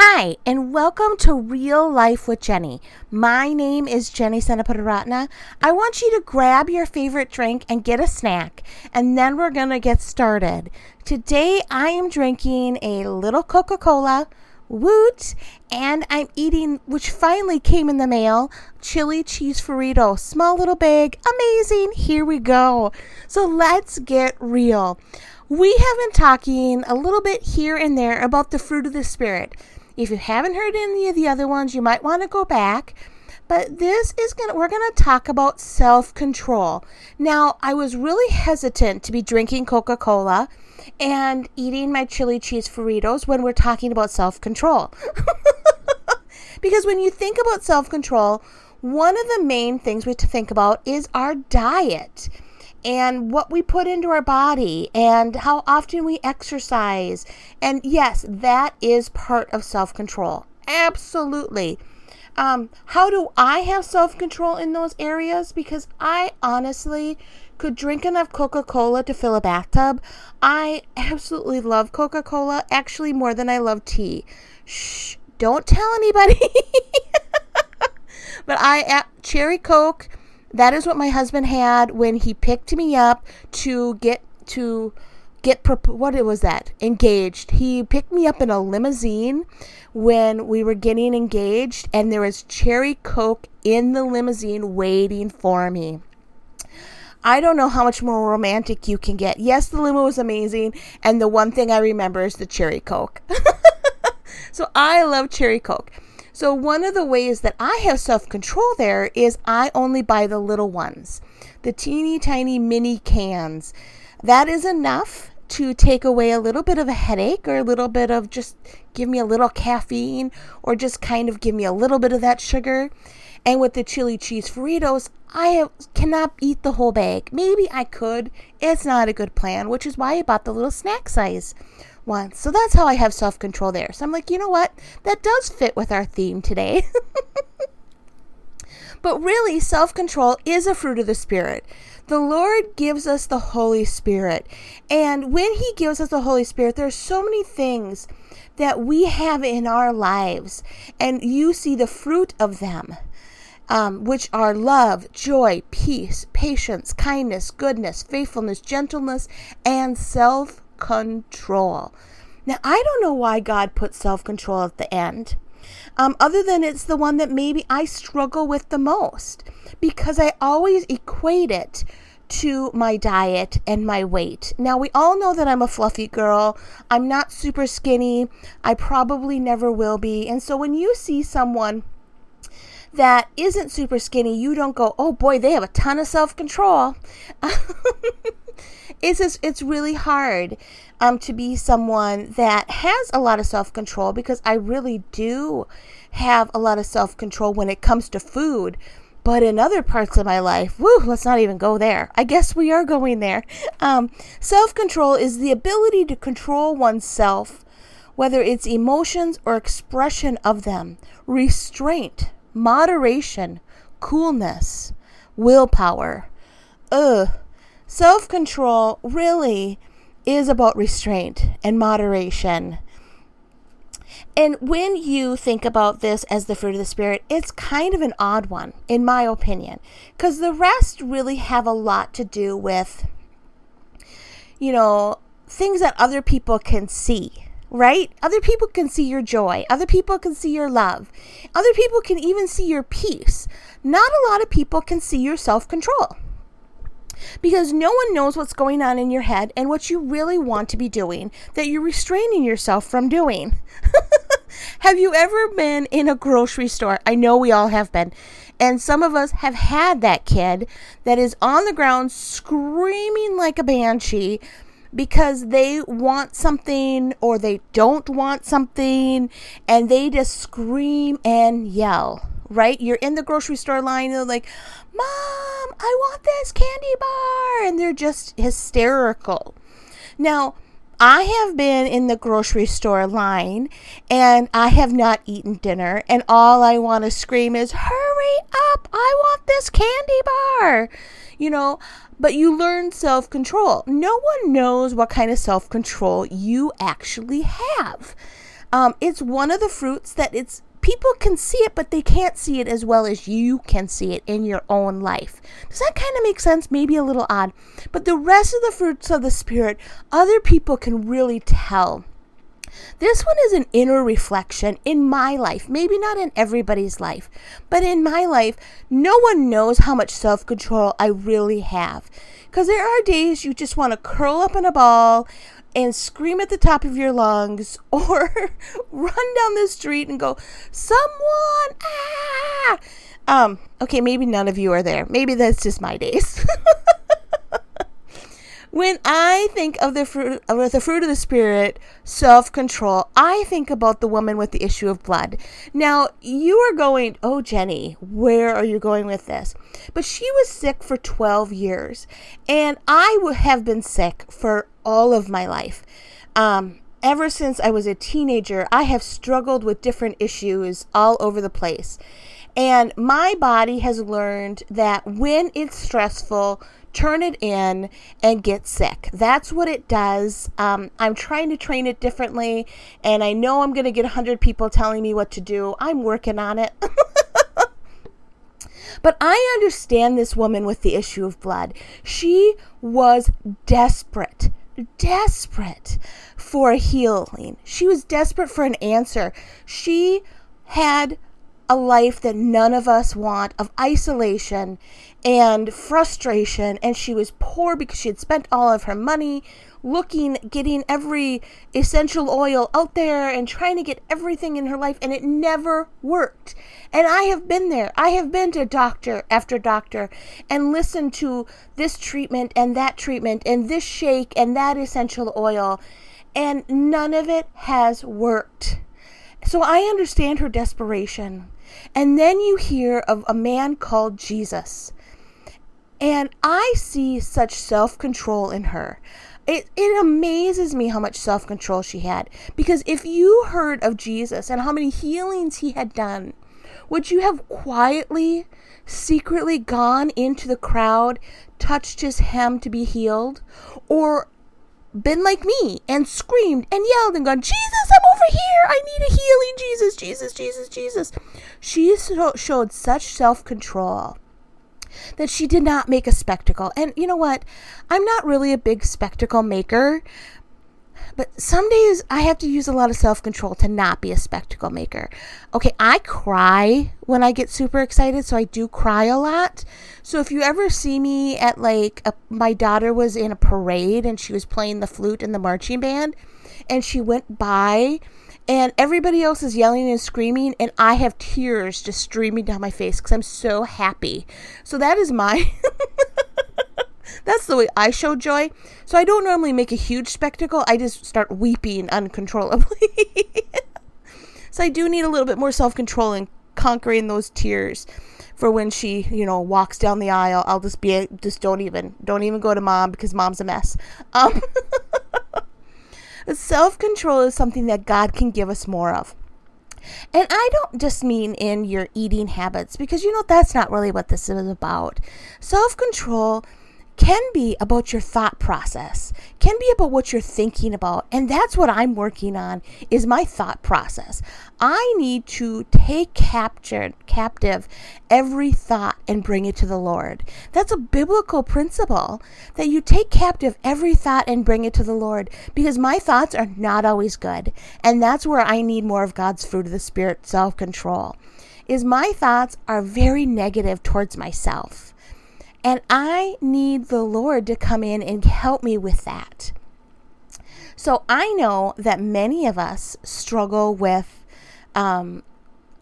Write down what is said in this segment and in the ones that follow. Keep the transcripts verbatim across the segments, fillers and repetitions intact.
Hi, and welcome to Real Life with Jenny. My name is Jenny Sennepotaratna. I want you to grab your favorite drink and get a snack, and then we're going to get started. Today, I am drinking a little Coca-Cola, woot, and I'm eating, which finally came in the mail, chili cheese Frito. Small little bag, amazing, here we go. So let's get real. We have been talking a little bit here and there about the fruit of the Spirit. If you haven't heard any of the other ones, you might want to go back. But this is going to, we're going to talk about self-control. Now, I was really hesitant to be drinking Coca-Cola and eating my chili cheese Fritos when we're talking about self-control. Because when you think about self-control, one of the main things we have to think about is our diet and what we put into our body and how often we exercise. And yes, that is part of self-control. Absolutely. Um, how do I have self-control in those areas? Because I honestly could drink enough Coca-Cola to fill a bathtub. I absolutely love Coca-Cola, actually more than I love tea. Shh, don't tell anybody. But I, uh, Cherry Coke, that is what my husband had when he picked me up to get, to get, what was that? Engaged. He picked me up in a limousine when we were getting engaged, and there was Cherry Coke in the limousine waiting for me. I don't know how much more romantic you can get. Yes, the limo was amazing, and the one thing I remember is the Cherry Coke. So I love Cherry Coke. So one of the ways that I have self-control there is I only buy the little ones, the teeny tiny mini cans. That is enough to take away a little bit of a headache or a little bit of just give me a little caffeine or just kind of give me a little bit of that sugar. And with the chili cheese Fritos, I have, cannot eat the whole bag. Maybe I could. It's not a good plan, which is why I bought the little snack size one. So that's how I have self-control there. So I'm like, you know what? That does fit with our theme today. But really, self-control is a fruit of the Spirit. The Lord gives us the Holy Spirit. And when he gives us the Holy Spirit, there are so many things that we have in our lives. And you see the fruit of them, um, which are love, joy, peace, patience, kindness, goodness, faithfulness, gentleness, and self-control. Now, I don't know why God put self-control at the end. Um, other than it's the one that maybe I struggle with the most because I always equate it to my diet and my weight. Now, we all know that I'm a fluffy girl. I'm not super skinny. I probably never will be. And so when you see someone that isn't super skinny, you don't go, oh boy, they have a ton of self-control. It's just, it's really hard um, to be someone that has a lot of self-control because I really do have a lot of self-control when it comes to food. But in other parts of my life, woo, let's not even go there. I guess we are going there. Um, self-control is the ability to control oneself, whether it's emotions or expression of them, restraint, moderation, coolness, willpower. Ugh. Self-control really is about restraint and moderation. And when you think about this as the fruit of the Spirit, it's kind of an odd one, in my opinion, because the rest really have a lot to do with, you know, things that other people can see. Right? Other people can see your joy. Other people can see your love. Other people can even see your peace. Not a lot of people can see your self-control because no one knows what's going on in your head and what you really want to be doing that you're restraining yourself from doing. Have you ever been in a grocery store? I know we all have been. And some of us have had that kid that is on the ground screaming like a banshee because they want something or they don't want something, and they just scream and yell, right? You're in the grocery store line, and they're like, Mom, I want this candy bar, and they're just hysterical. Now, I have been in the grocery store line, and I have not eaten dinner, and all I want to scream is, hurry up, I want this candy bar, you know, but you learn self-control. No one knows what kind of self-control you actually have. Um, it's one of the fruits that it's people can see it, but they can't see it as well as you can see it in your own life. Does that kind of make sense? Maybe a little odd. But the rest of the fruits of the Spirit, other people can really tell. This one is an inner reflection in my life, maybe not in everybody's life, but in my life, no one knows how much self-control I really have. Because there are days you just want to curl up in a ball and scream at the top of your lungs or run down the street and go, someone, ah! Um, okay, maybe none of you are there. Maybe that's just my days. When I think of the fruit of the fruit of the Spirit, self-control, I think about the woman with the issue of blood. Now, you are going, oh, Jenny, where are you going with this? But she was sick for twelve years, and I would have been sick for all of my life. Um, ever since I was a teenager, I have struggled with different issues all over the place. And my body has learned that when it's stressful, turn it in and get sick. That's what it does. Um, I'm trying to train it differently, and I know I'm going to get one hundred people telling me what to do. I'm working on it. But I understand this woman with the issue of blood. She was desperate. Desperate for healing. She was desperate for an answer. She had a life that none of us want, of isolation and frustration, and she was poor because she had spent all of her money looking, getting every essential oil out there and trying to get everything in her life, and it never worked. And I have been there. I have been to doctor after doctor and listened to this treatment and that treatment and this shake and that essential oil, and none of it has worked. So I understand her desperation. And then you hear of a man called Jesus. And I see such self-control in her. It, it amazes me how much self-control she had. Because if you heard of Jesus and how many healings he had done, would you have quietly, secretly gone into the crowd, touched his hem to be healed? Or been like me and screamed and yelled and gone, Jesus, I'm over here. I need a healing. Jesus, Jesus, Jesus, Jesus. She so showed such self-control that she did not make a spectacle. And you know what? I'm not really a big spectacle maker, but some days I have to use a lot of self-control to not be a spectacle maker. Okay, I cry when I get super excited, so I do cry a lot. So if you ever see me at like, a, my daughter was in a parade and she was playing the flute and the marching band, and she went by and everybody else is yelling and screaming, and I have tears just streaming down my face because I'm so happy. So that is my... That's the way I show joy. So I don't normally make a huge spectacle. I just start weeping uncontrollably. So I do need a little bit more self-control in conquering those tears for when she, you know, walks down the aisle. I'll just be, just don't even, don't even go to mom because mom's a mess. Um, self-control is something that God can give us more of. And I don't just mean in your eating habits, because, you know, that's not really what this is about. Self-control can be about your thought process, can be about what you're thinking about. And that's what I'm working on, is my thought process. I need to take captured, captive every thought and bring it to the Lord. That's a biblical principle, that you take captive every thought and bring it to the Lord, because my thoughts are not always good. And that's where I need more of God's fruit of the Spirit, self-control, is my thoughts are very negative towards myself. And I need the Lord to come in and help me with that. So I know that many of us struggle with um,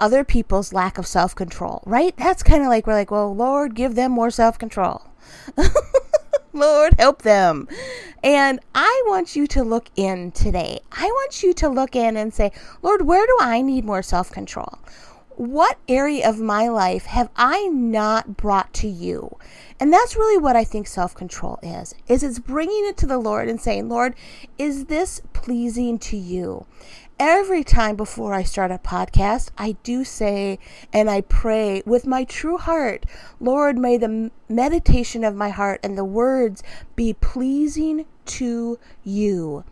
other people's lack of self-control, right? That's kind of like, we're like, well, Lord, give them more self-control. Lord, help them. And I want you to look in today. I want you to look in and say, Lord, where do I need more self-control? What area of my life have I not brought to you? And that's really what I think self-control is, is it's bringing it to the Lord and saying, Lord, is this pleasing to you? Every time before I start a podcast, I do say and I pray with my true heart, Lord, may the meditation of my heart and the words be pleasing to you.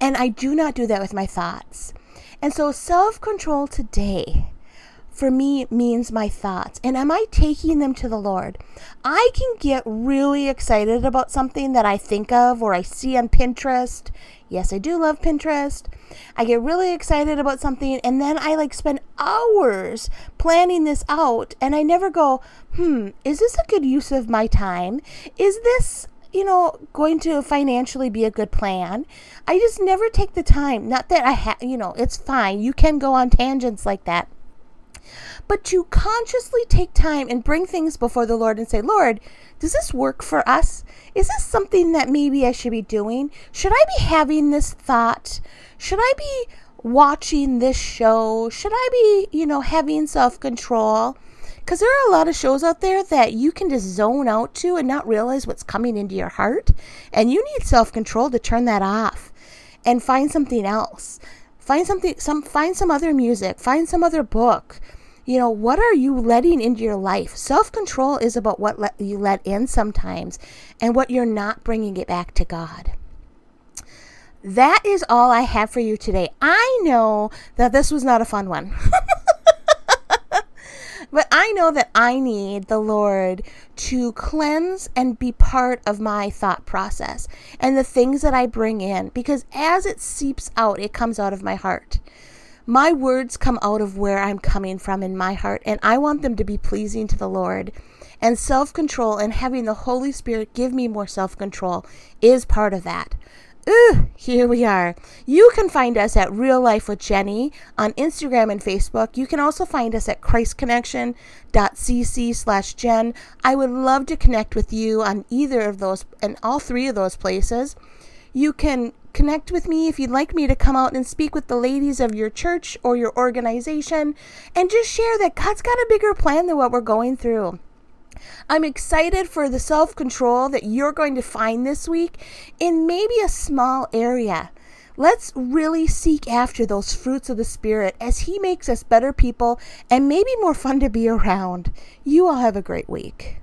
And I do not do that with my thoughts. And so self-control today for me means my thoughts. And am I taking them to the Lord? I can get really excited about something that I think of or I see on Pinterest. Yes, I do love Pinterest. I get really excited about something and then I like spend hours planning this out and I never go, hmm, is this a good use of my time? Is this, you know, going to financially be a good plan? I just never take the time. Not that I have, you know, it's fine. You can go on tangents like that. But to consciously take time and bring things before the Lord and say, Lord, does this work for us? Is this something that maybe I should be doing? Should I be having this thought? Should I be watching this show? Should I be, you know, having self-control? Because there are a lot of shows out there that you can just zone out to and not realize what's coming into your heart. And you need self-control to turn that off and find something else. Find something, some, find some other music, find some other book. You know, what are you letting into your life? Self-control is about what let, you let in sometimes and what you're not bringing it back to God. That is all I have for you today. I know that this was not a fun one. But I know that I need the Lord to cleanse and be part of my thought process and the things that I bring in, because as it seeps out, it comes out of my heart. My words come out of where I'm coming from in my heart, and I want them to be pleasing to the Lord. And self-control and having the Holy Spirit give me more self-control is part of that. Ooh, here we are. You can find us at Real Life with Jenny on Instagram and Facebook. You can also find us at ChristConnection.cc slash Jen. I would love to connect with you on either of those and all three of those places. You can connect with me if you'd like me to come out and speak with the ladies of your church or your organization and just share that God's got a bigger plan than what we're going through. I'm excited for the self-control that you're going to find this week in maybe a small area. Let's really seek after those fruits of the Spirit as He makes us better people and maybe more fun to be around. You all have a great week.